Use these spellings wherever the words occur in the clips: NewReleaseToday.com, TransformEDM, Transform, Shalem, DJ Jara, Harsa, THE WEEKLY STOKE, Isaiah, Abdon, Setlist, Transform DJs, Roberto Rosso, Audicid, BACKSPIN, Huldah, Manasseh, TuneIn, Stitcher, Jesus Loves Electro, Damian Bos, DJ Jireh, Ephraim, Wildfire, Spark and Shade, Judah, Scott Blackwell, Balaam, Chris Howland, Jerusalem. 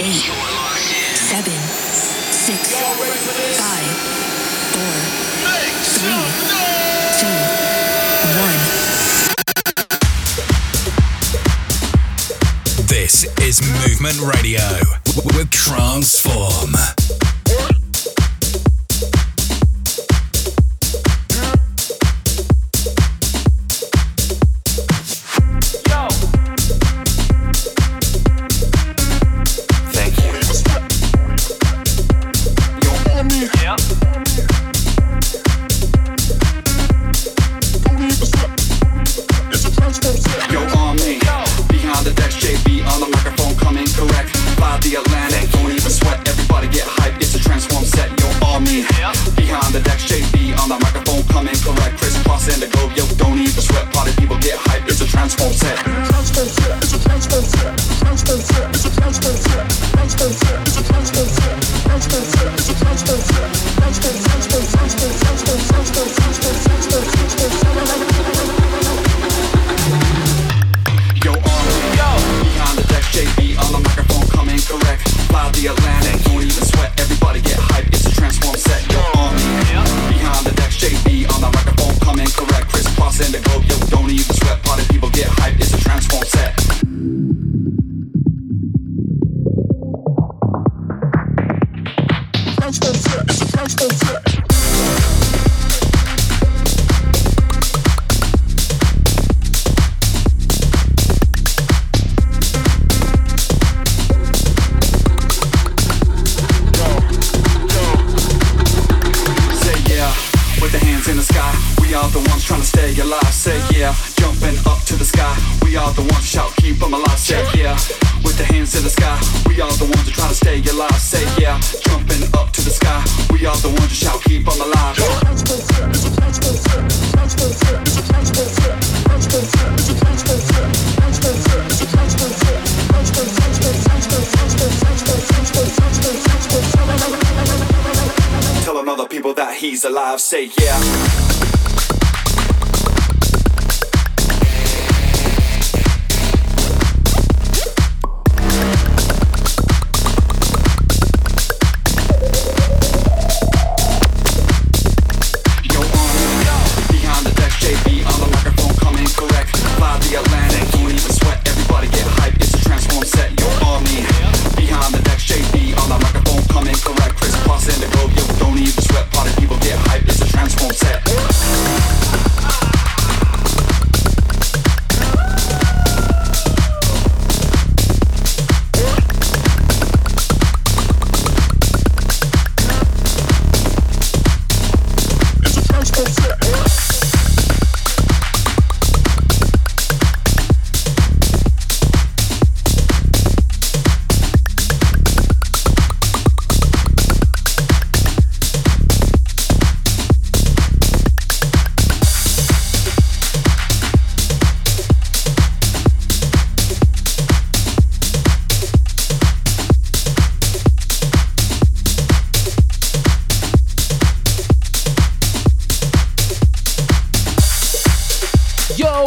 8, 7, 6, 5, 4, 3, 2, 1. This is Movement Radio with Transform.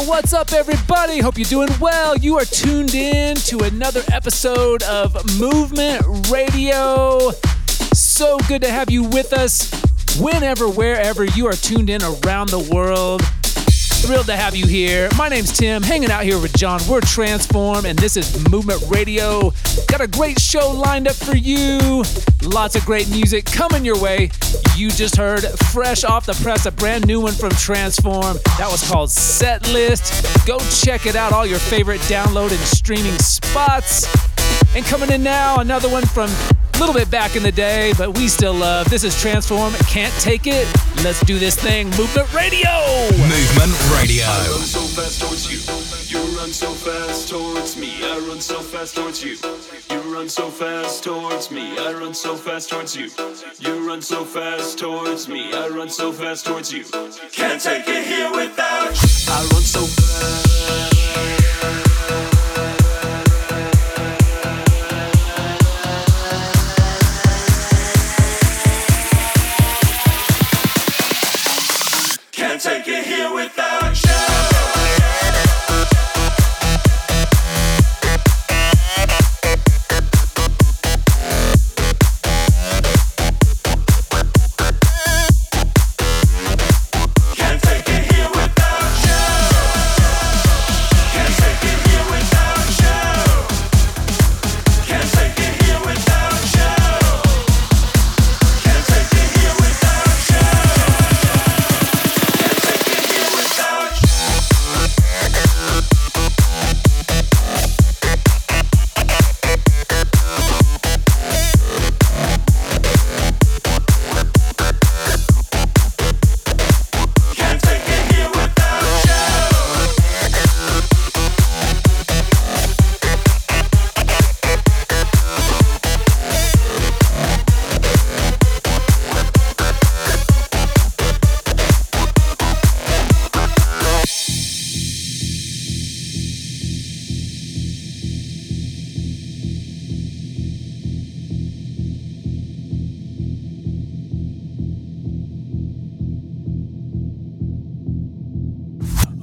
What's up, everybody? Hope you're doing well. You are tuned in to another episode of Movement Radio. So good to have you with us whenever, wherever you are tuned in around the world. Thrilled to have you here. My name's Tim, hanging out here with John. We're Transform, and this is Movement Radio. Got a great show lined up for you. Lots of great music coming your way. You just heard, fresh off the press, a brand new one from Transform. That was called Setlist. Go check it out, all your favorite download and streaming spots. And coming in now, another one from a little bit back in the day, but we still love. This is Transform, Can't Take It. Let's do this thing, Movement Radio! Movement Radio. I run so fast towards you. You run so fast towards me. I run so fast towards you. You run so fast towards me, I run so fast towards you. You run so fast towards me, I run so fast towards you. Can't take it here without you. I run so fast. Can't take it here without you.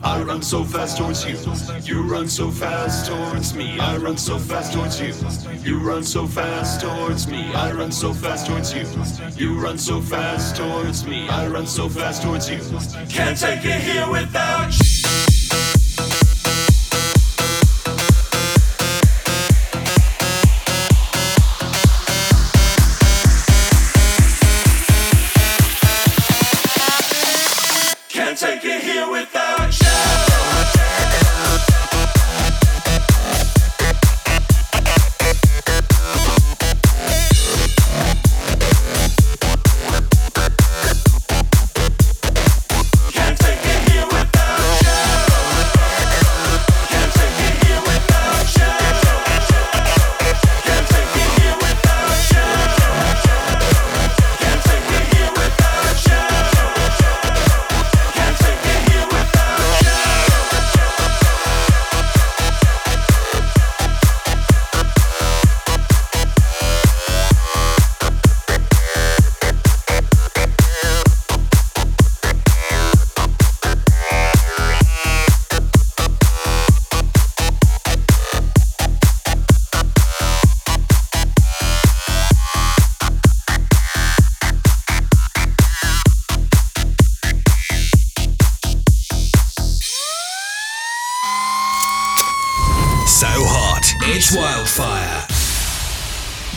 I run so fast towards you. You run so fast towards me. I run so fast towards you. You run so fast towards me. I run so fast towards you. You run so fast towards me. I run so fast towards you. Can't take it here without you.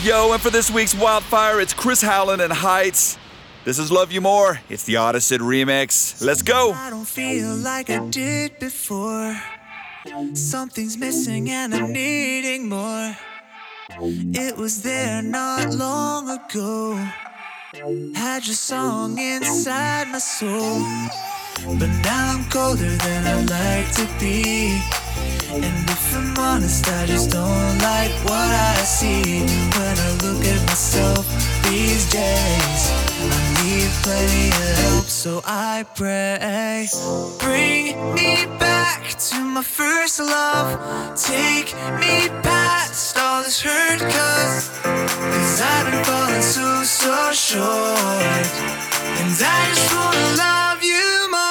Yo, and for this week's Wildfire, it's Chris Howland and Heights. This is Love You More. It's the Audicid remix. Let's go. I don't feel like I did before. Something's missing and I'm needing more. It was there not long ago. Had your song inside my soul. But now I'm colder than I'd like to be. And if I'm honest, I just don't like what I see. When I look at myself these days, I need plenty of help, so I pray. Bring me back to my first love. Take me past all this hurt, cause I've been falling so short. And I just wanna love you more.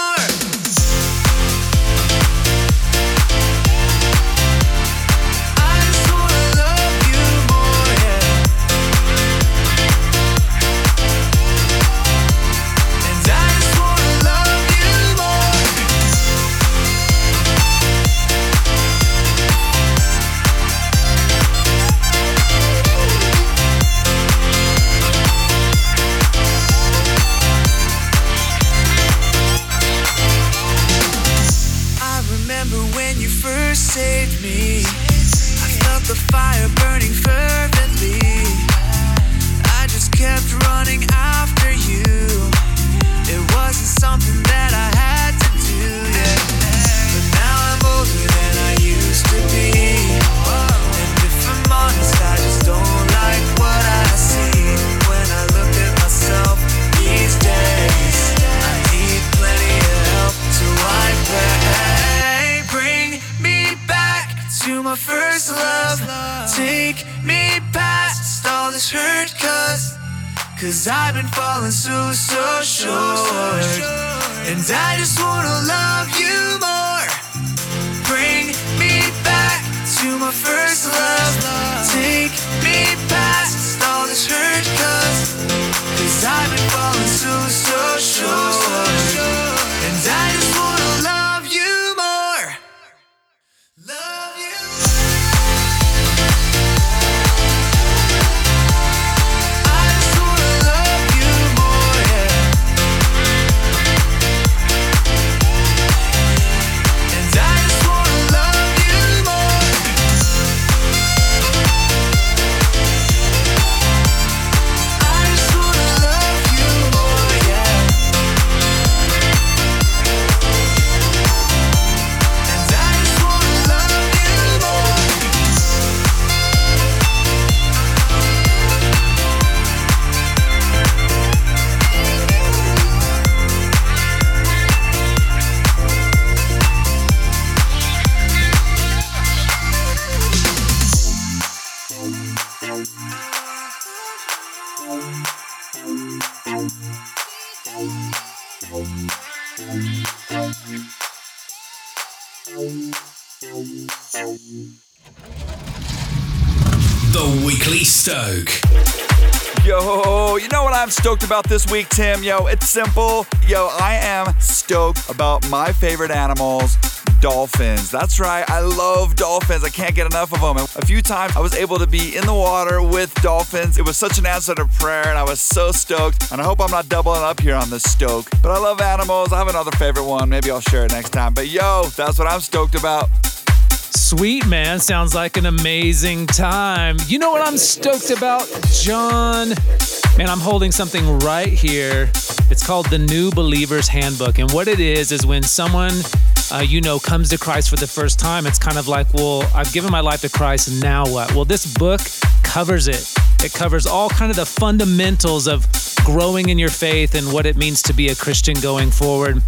Saved me. I felt the fire burning fervently. I just kept running after you. It wasn't something that I had to do, yeah. But now I'm older than I used to be. And if I'm honest, I just don't like what I see. When I look at myself these days, I need plenty of help to wipe that. To my first love, take me past all this hurt, cause I've been falling so short. And I just wanna love you more. Bring me back to my first love. Take me past all this hurt, cause I've been falling so short. And I just wanna love. Weekly Stoke. Yo, you know what I'm stoked about this week, Tim? Yo, it's simple. Yo, I am stoked about my favorite animals. Dolphins. That's right. I love dolphins. I can't get enough of them. And a few times I was able to be in the water with dolphins. It was such an answer to prayer, and I was so stoked. And I hope I'm not doubling up here on this stoke. But I love animals. I have another favorite one. Maybe I'll share it next time. But yo, that's what I'm stoked about. Sweet, man. Sounds like an amazing time. You know what I'm stoked about, John? Man, I'm holding something right here. It's called the New Believer's Handbook. And what it is when someone comes to Christ for the first time, it's kind of like, well, I've given my life to Christ, and now what? Well, this book covers it. It covers all kind of the fundamentals of growing in your faith and what it means to be a Christian going forward.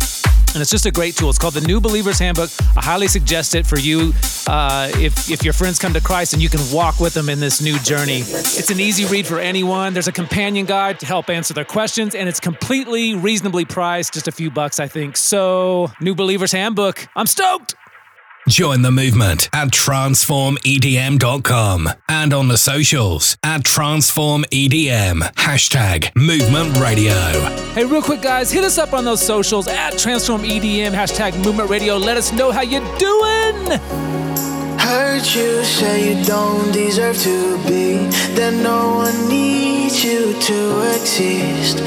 And it's just a great tool. It's called the New Believer's Handbook. I highly suggest it for you if your friends come to Christ and you can walk with them in this new journey. It's an easy read for anyone. There's a companion guide to help answer their questions, and it's completely reasonably priced, just a few bucks, I think. So, New Believer's Handbook. I'm stoked! Join the movement at transformedm.com and on the socials at transformedm, hashtag Movement Radio. Hey, real quick, guys, hit us up on those socials at transformedm, hashtag Movement Radio. Let us know how you doing. Heard you say you don't deserve to be, that no one needs you to exist.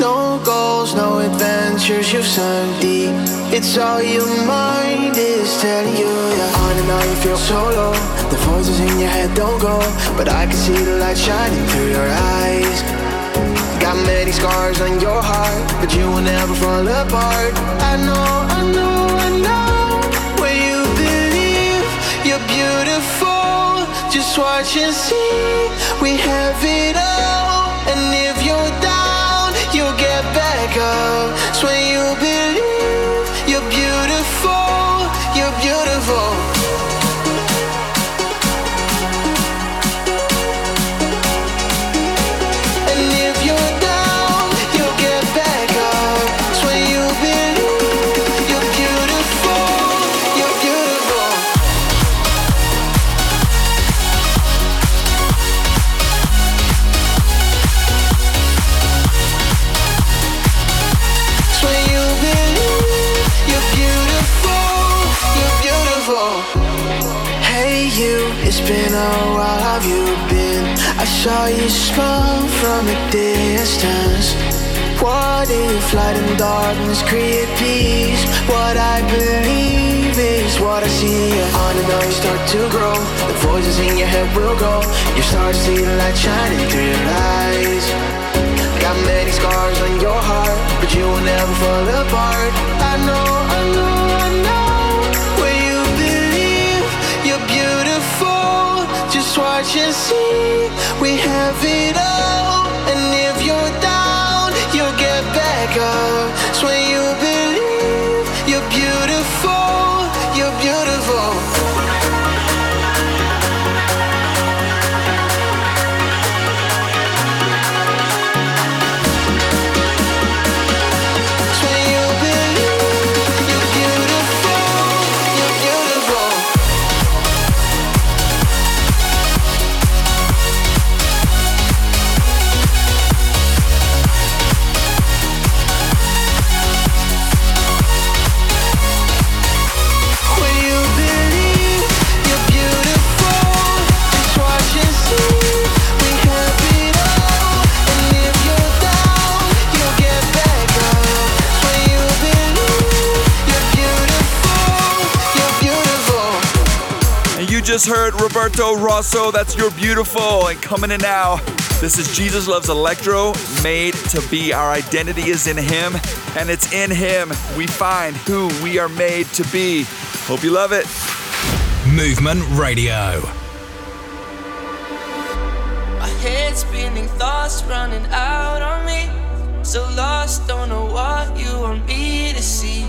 No goals, no adventures, you've sunk deep. It's all your mind is telling you. You're on and on, you feel so low. The voices in your head don't go, but I can see the light shining through your eyes. Got many scars on your heart, but you will never fall apart. I know, I know, I know. When you believe you're beautiful, just watch and see. We have it all, and if you're down, you'll get back up. It's when you believe you're beautiful, you're beautiful. And if you're down, you'll get back up. It's when you believe you're beautiful, you're beautiful. Hey you, it's been a while, have you been? I saw you smile from a distance. What if light and darkness create peace? What I believe is what I see. On and on you start to grow, the voices in your head will go. You start to see the light shining through your eyes. Got many scars on your heart, but you will never fall apart. I know, I know, I know. Just watch and see, we have it all. And if you're down, you'll get back up. It's when you believe you're beautiful, you're beautiful. Just heard Roberto Rosso, that's You're Beautiful, and coming in now, this is Jesus Loves Electro, Made to Be. Our identity is in Him, and it's in Him we find who we are made to be. Hope you love it. Movement Radio. My head spinning, thoughts running out on me. So lost, don't know what you want me to see.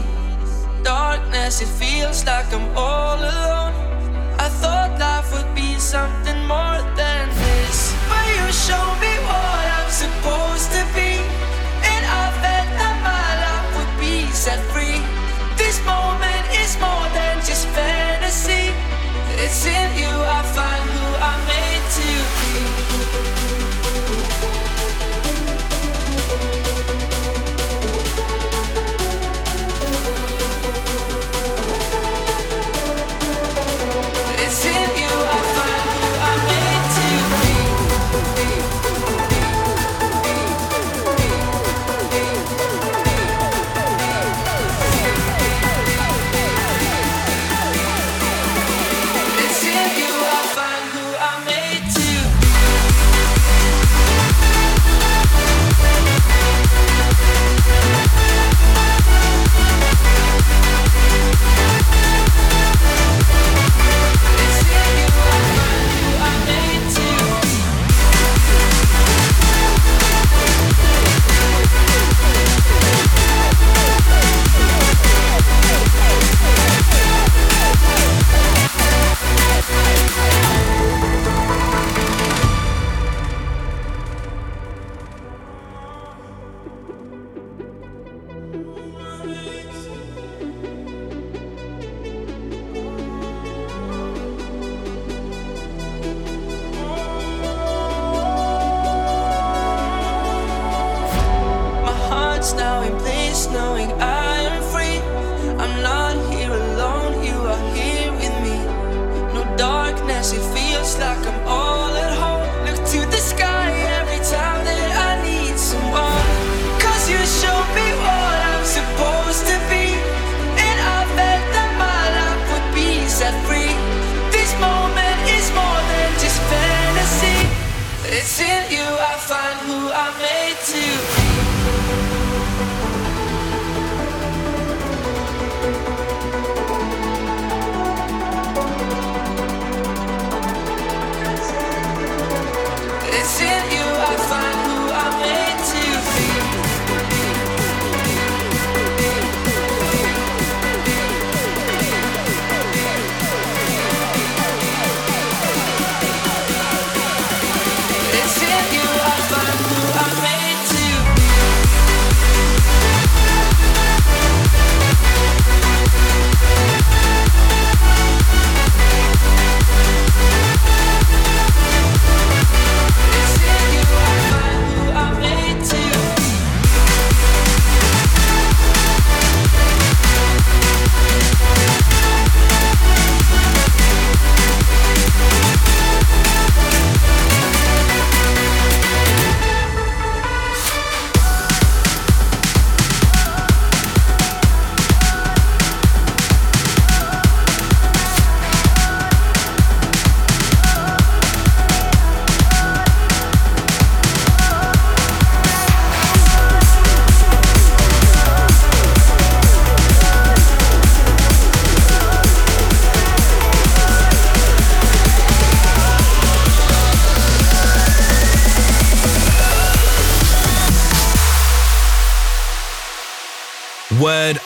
Darkness, it feels like I'm all alone. I thought life would be something more than this, but you show me what I'm supposed to be, and I felt that my life would be set free. This moment is more than just fantasy. It's in you I find who I'm made to be. knowing I am free. I'm not here alone, you are here with me. No darkness, it feels like I'm all at home. Look to the sky every time that I need someone, 'cause you show me what I'm supposed to be. And I bet that my life would be set free. This moment is more than just fantasy. It's in you I find who I'm made to be.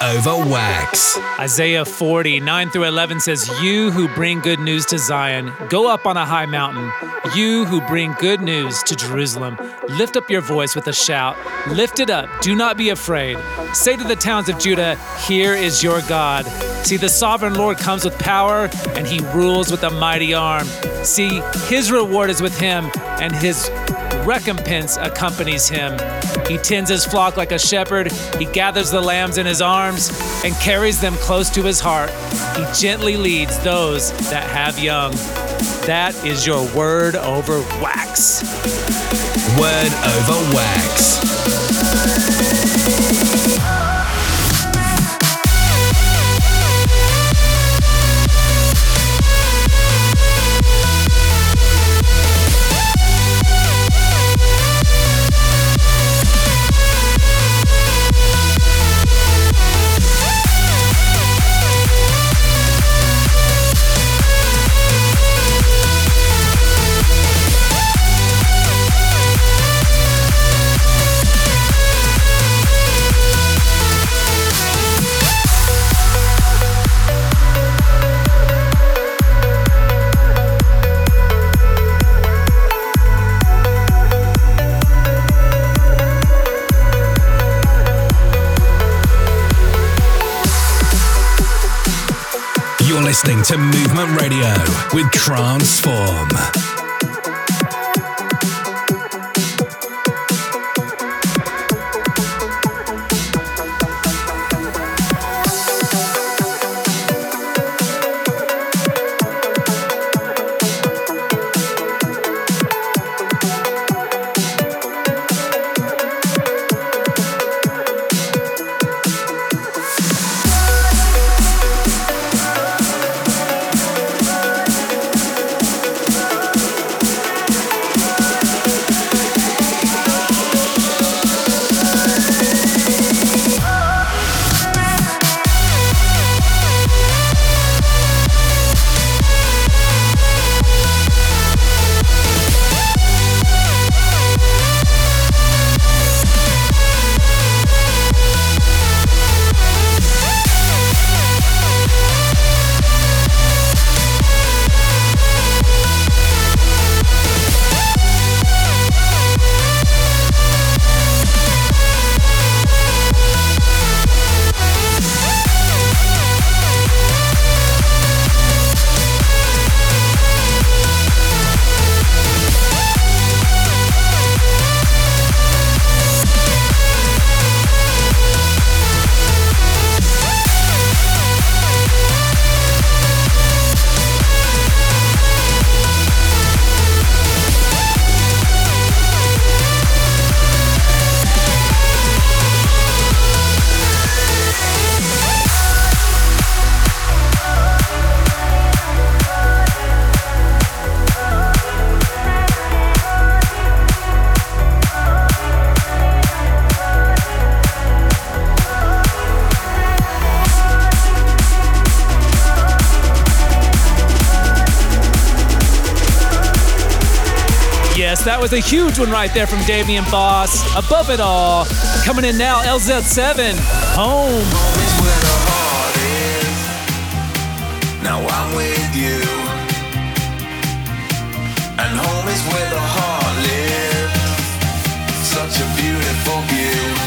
Over wax. Isaiah 40, 9 through 11 says, "You who bring good news to Zion, go up on a high mountain. You who bring good news to Jerusalem, lift up your voice with a shout. Lift it up, do not be afraid. Say to the towns of Judah, here is your God. See, the sovereign Lord comes with power, and he rules with a mighty arm. See, his reward is with him, and his recompense accompanies him. He tends his flock like a shepherd. He gathers the lambs in his arms and carries them close to his heart. He gently leads those that have young." That is your word over wax. Word over wax. Listening to Movement Radio with Transform. That was a huge one right there from Damian Bos. Above It All. Coming in now, LZ7, Home. Now I'm with you. And home is where the heart lives. Such a beautiful view.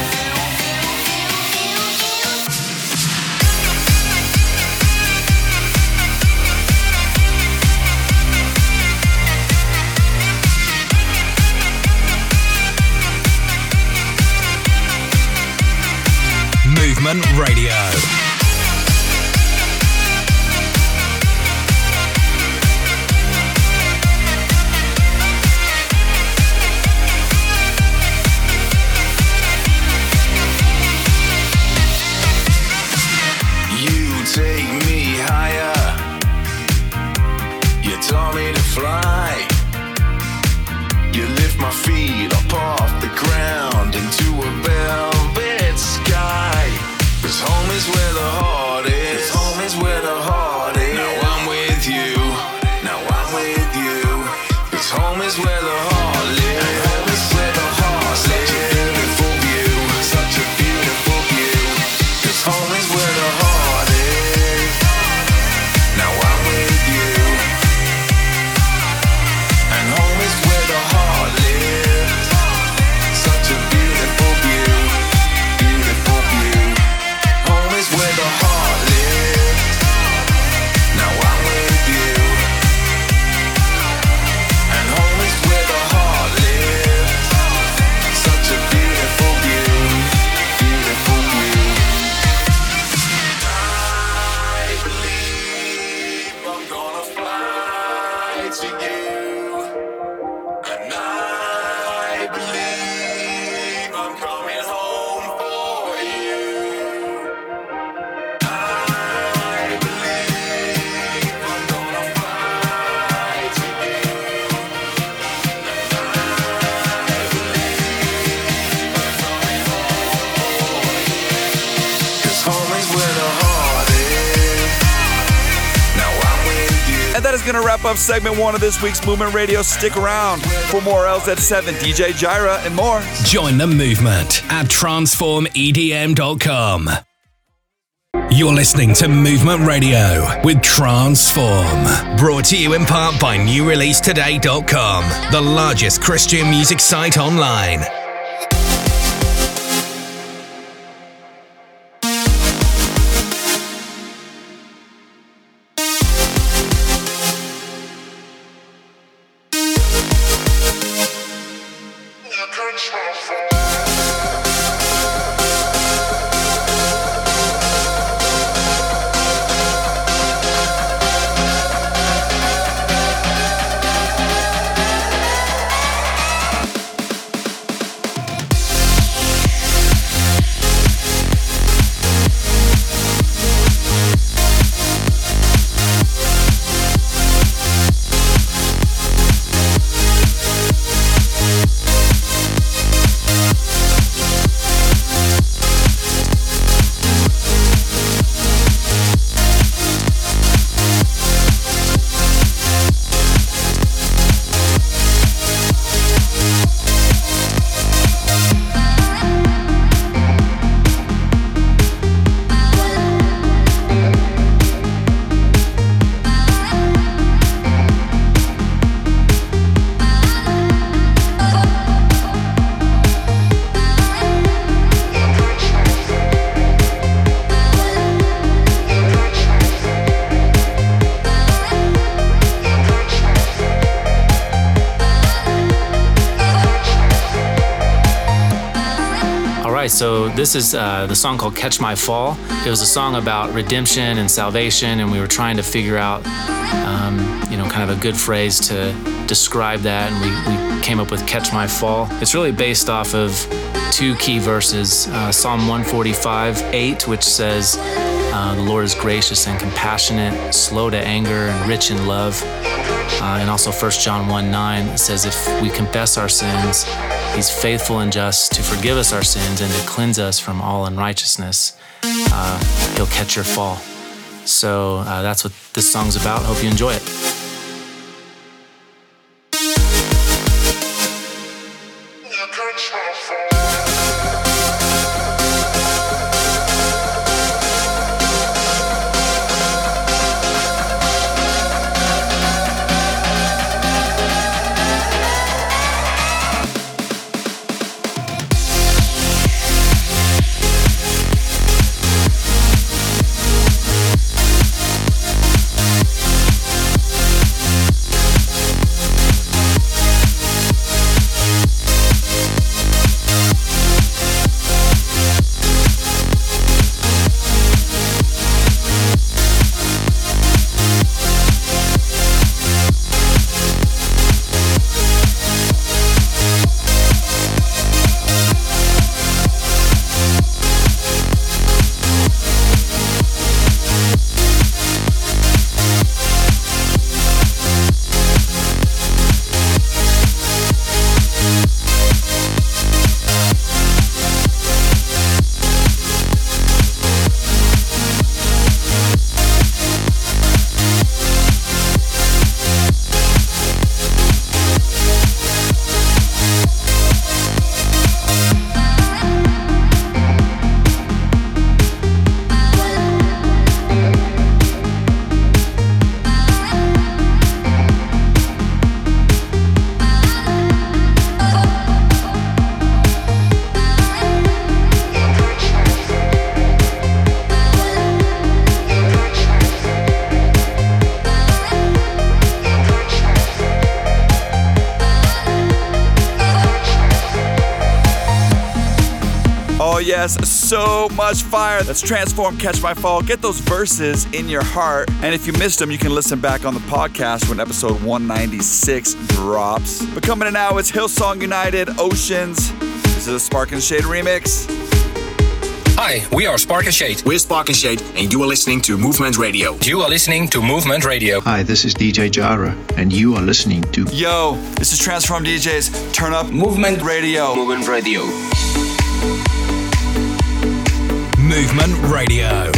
Movement Radio. You take me higher. You taught me to fly. You lift my feet up off the ground into a velvet sky. Cause home is where the heart is. Home is where the heart is. Now I'm with you. Now I'm with you. Cause home is where the heart lives. Home is where the heart lives. Such a beautiful view. Such a beautiful view. Cause home is where the heart is. Now I'm with you. And home is where the heart lives. Such a beautiful view. Beautiful view. Where the heart lives. Now I'm with you. And home is where the heart lives. Such a beautiful view. Beautiful view. I believe I'm gonna fly to you. And I believe I'm coming home for you. And that is going to wrap up segment one of this week's Movement Radio. Stick around for more LZ7, DJ Jireh, and more. Join the movement at TransformEDM.com. You're listening to Movement Radio with Transform. Brought to you in part by NewReleaseToday.com, the largest Christian music site online. So this is the song called Catch My Fall. It was a song about redemption and salvation, and we were trying to figure out, kind of a good phrase to describe that, and we came up with Catch My Fall. It's really based off of two key verses, Psalm 145:8, which says, the Lord is gracious and compassionate, slow to anger and rich in love. And also 1 John 1:9 says, if we confess our sins, he's faithful and just to forgive us our sins and to cleanse us from all unrighteousness. He'll catch your fall. So that's what this song's about. Hope you enjoy it. yes, so much fire. That's Transform, Catch My Fall. Get those verses in your heart. And if you missed them, you can listen back on the podcast when episode 196 drops. But coming in now, it's Hillsong United, Oceans. This is a Spark and Shade remix. Hi, we are Spark and Shade. We're Spark and Shade, and you are listening to Movement Radio. You are listening to Movement Radio. Hi, this is DJ Jara, and you are listening to... Yo, this is Transform DJs. Turn up Movement Radio. Movement Radio. Movement Radio.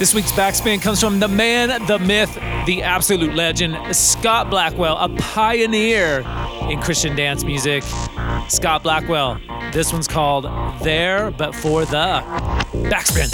This week's backspin comes from the man, the myth, the absolute legend, Scott Blackwell, a pioneer in Christian dance music. Scott Blackwell, this one's called There But For The Backspin.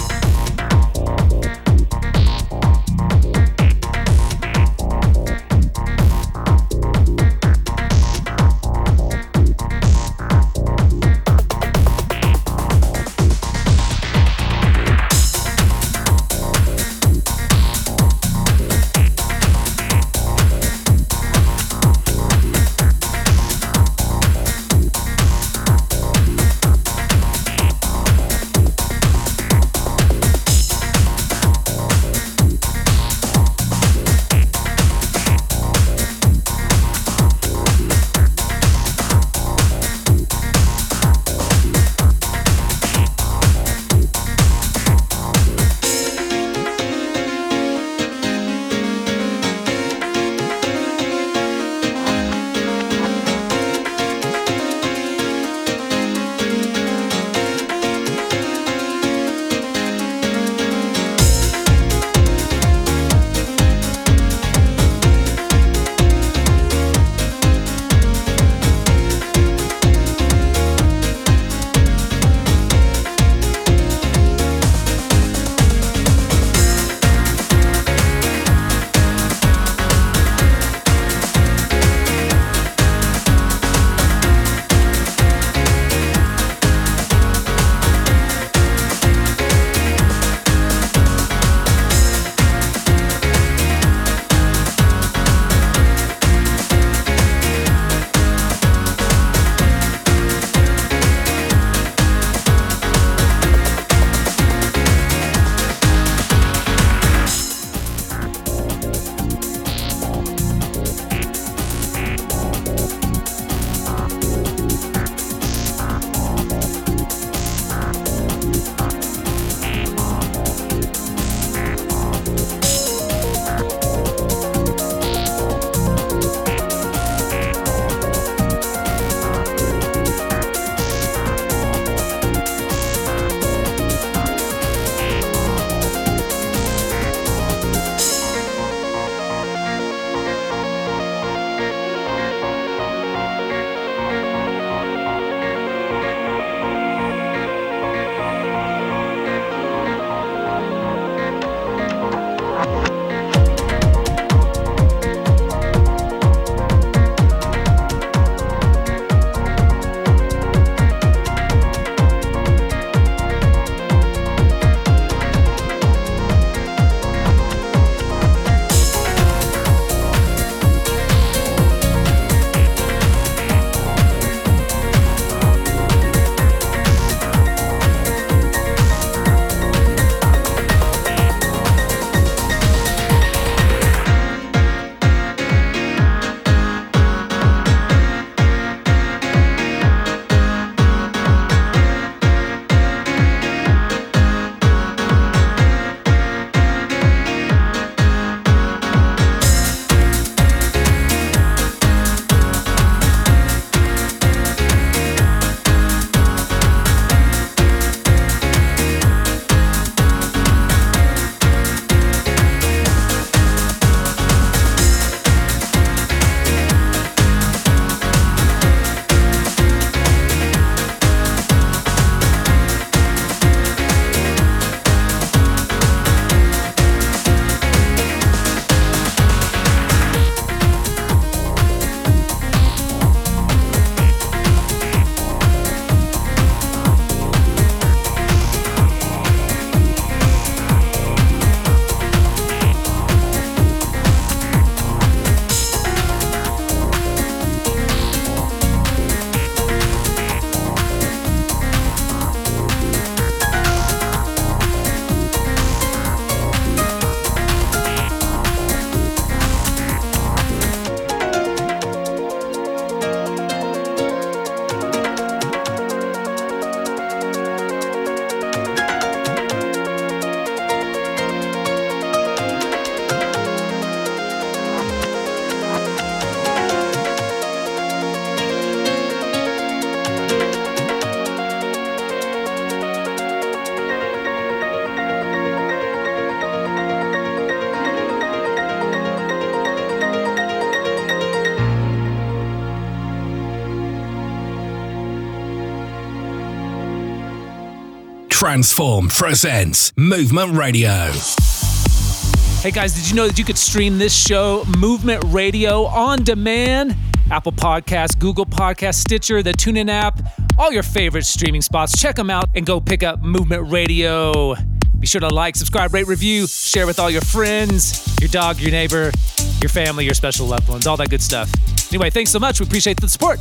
Transform presents Movement Radio. Hey guys, did you know that you could stream this show, Movement Radio, on demand? Apple Podcasts, Google Podcasts, Stitcher, the TuneIn app, all your favorite streaming spots. Check them out and go pick up Movement Radio. Be sure to like, subscribe, rate, review, share with all your friends, your dog, your neighbor, your family, your special loved ones, all that good stuff. Anyway, thanks so much. We appreciate the support.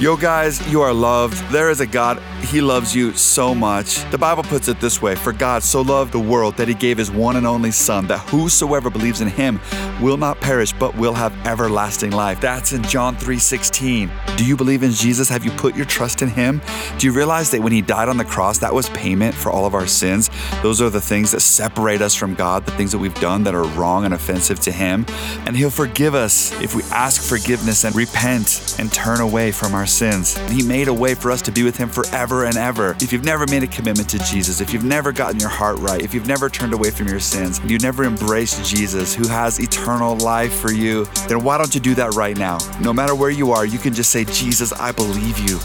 Yo guys, you are loved. There is a God. He loves you so much. The Bible puts it this way: for God so loved the world that he gave his one and only son, that whosoever believes in him will not perish but will have everlasting life. That's in John 3:16. Do you believe in Jesus? Have you put your trust in him? Do you realize that when he died on the cross, that was payment for all of our sins? Those are the things that separate us from God, the things that we've done that are wrong and offensive to him. And he'll forgive us if we ask forgiveness and repent and turn away from our sins. He made a way for us to be with him forever and ever. If you've never made a commitment to Jesus, if you've never gotten your heart right, if you've never turned away from your sins, and you've never embraced Jesus, who has eternal life for you, then why don't you do that right now? No matter where you are, you can just say, Jesus, I believe you.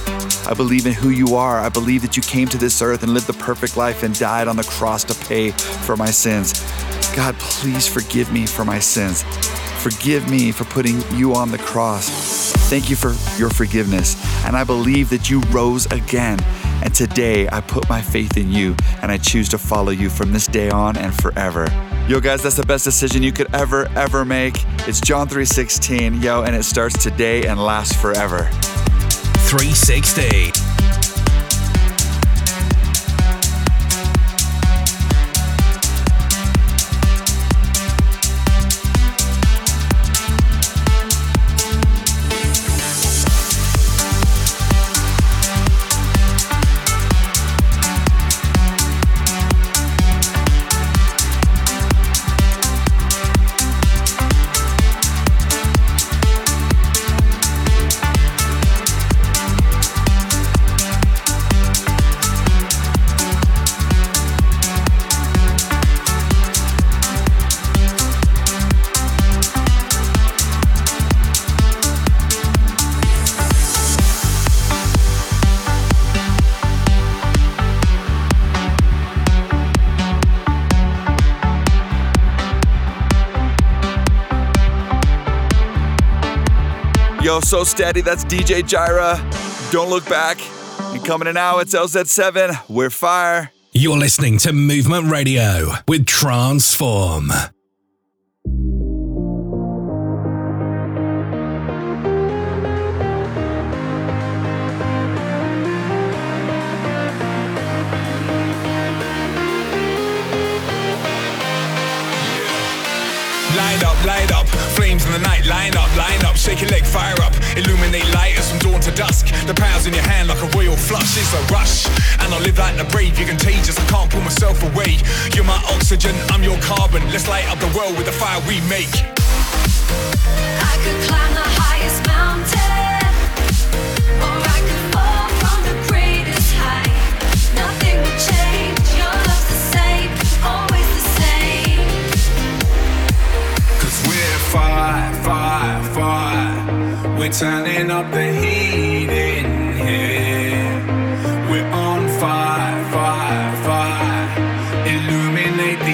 I believe in who you are. I believe that you came to this earth and lived the perfect life and died on the cross to pay for my sins. God, please forgive me for my sins. Forgive me for putting you on the cross. Thank you for your forgiveness. And I believe that you rose again. And today I put my faith in you and I choose to follow you from this day on and forever. Yo guys, that's the best decision you could ever make. It's John 3:16, yo, and it starts today and lasts forever. 3:16. So steady, that's DJ Jara. Don't look back. And coming in now, it's LZ7. We're fire. You're listening to Movement Radio with Transform. Light up, flames in the night, line up, shake your leg, fire up, illuminate lighters from dawn to dusk, the power's in your hand like a royal flush, it's a rush, and I live like the brave, you're contagious, I can't pull myself away, you're my oxygen, I'm your carbon, let's light up the world with the fire we make. I could climb the highest mountain, or I could fall from the greatest height, nothing will change, your love's the same, always the same. Fire, fire, fire. We're turning up the heat in here. We're on fire, fire, fire. Illuminate the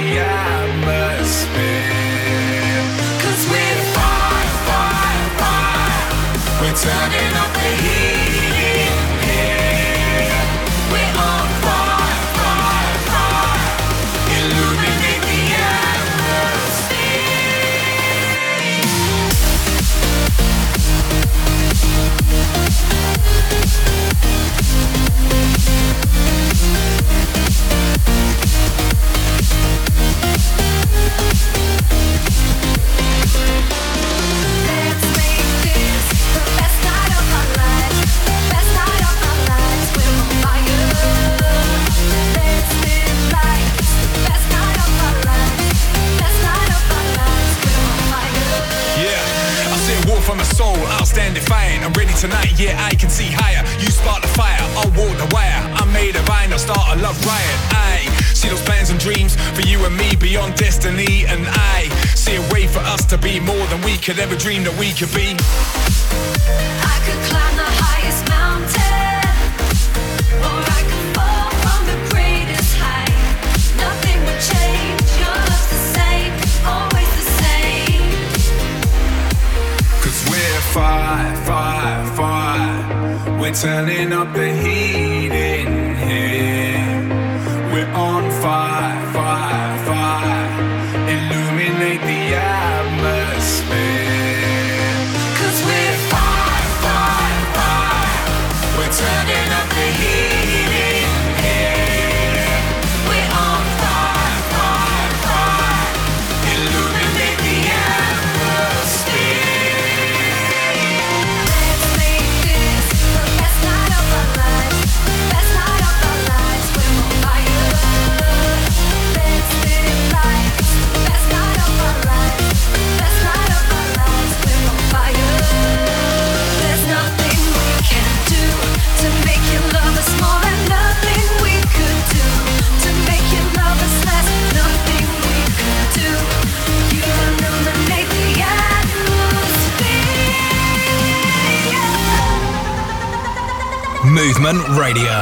start a love riot. I see those plans and dreams for you and me beyond destiny, and I see a way for us to be more than we could ever dream that we could be. I could climb the highest mountain, or I could fall from the greatest height. Nothing would change, your love's the same, always the same. Cause we're fire, fire, fire. We're turning up the heat in here. We're on fire, fire, fire. Illuminate the atmosphere. Cause we're fire, fire, fire. We're turning up the heat in here. We're on fire, fire, fire. Illuminate the atmosphere. Let's make this the best night of our lives. Best night of our lives. We're on fire. Let's live life. Best night of our lives. Best night of our lives. We're on fire. There's nothing we can do to make your love us more, and nothing we could do to make your love us less. Nothing we could do. You illuminate the atmosphere. Movement Radio.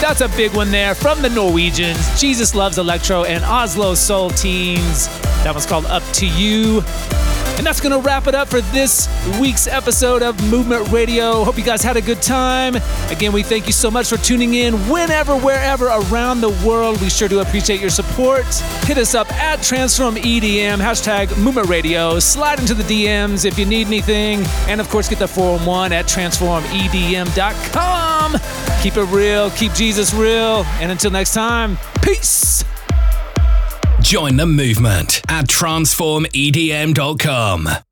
That's a big one there from the Norwegians, Jesus Loves Electro and Oslo Soul Teens. That one's called Up To You. And that's going to wrap it up for this week's episode of Movement Radio. Hope you guys had a good time. Again, we thank you so much for tuning in whenever, wherever, around the world. We sure do appreciate your support. Hit us up at Transform EDM, hashtag Movement Radio. Slide into the DMs if you need anything. And of course, get the 411 at TransformEDM.com. Keep it real, keep Jesus real, and until next time, peace! Join the movement at transformedm.com.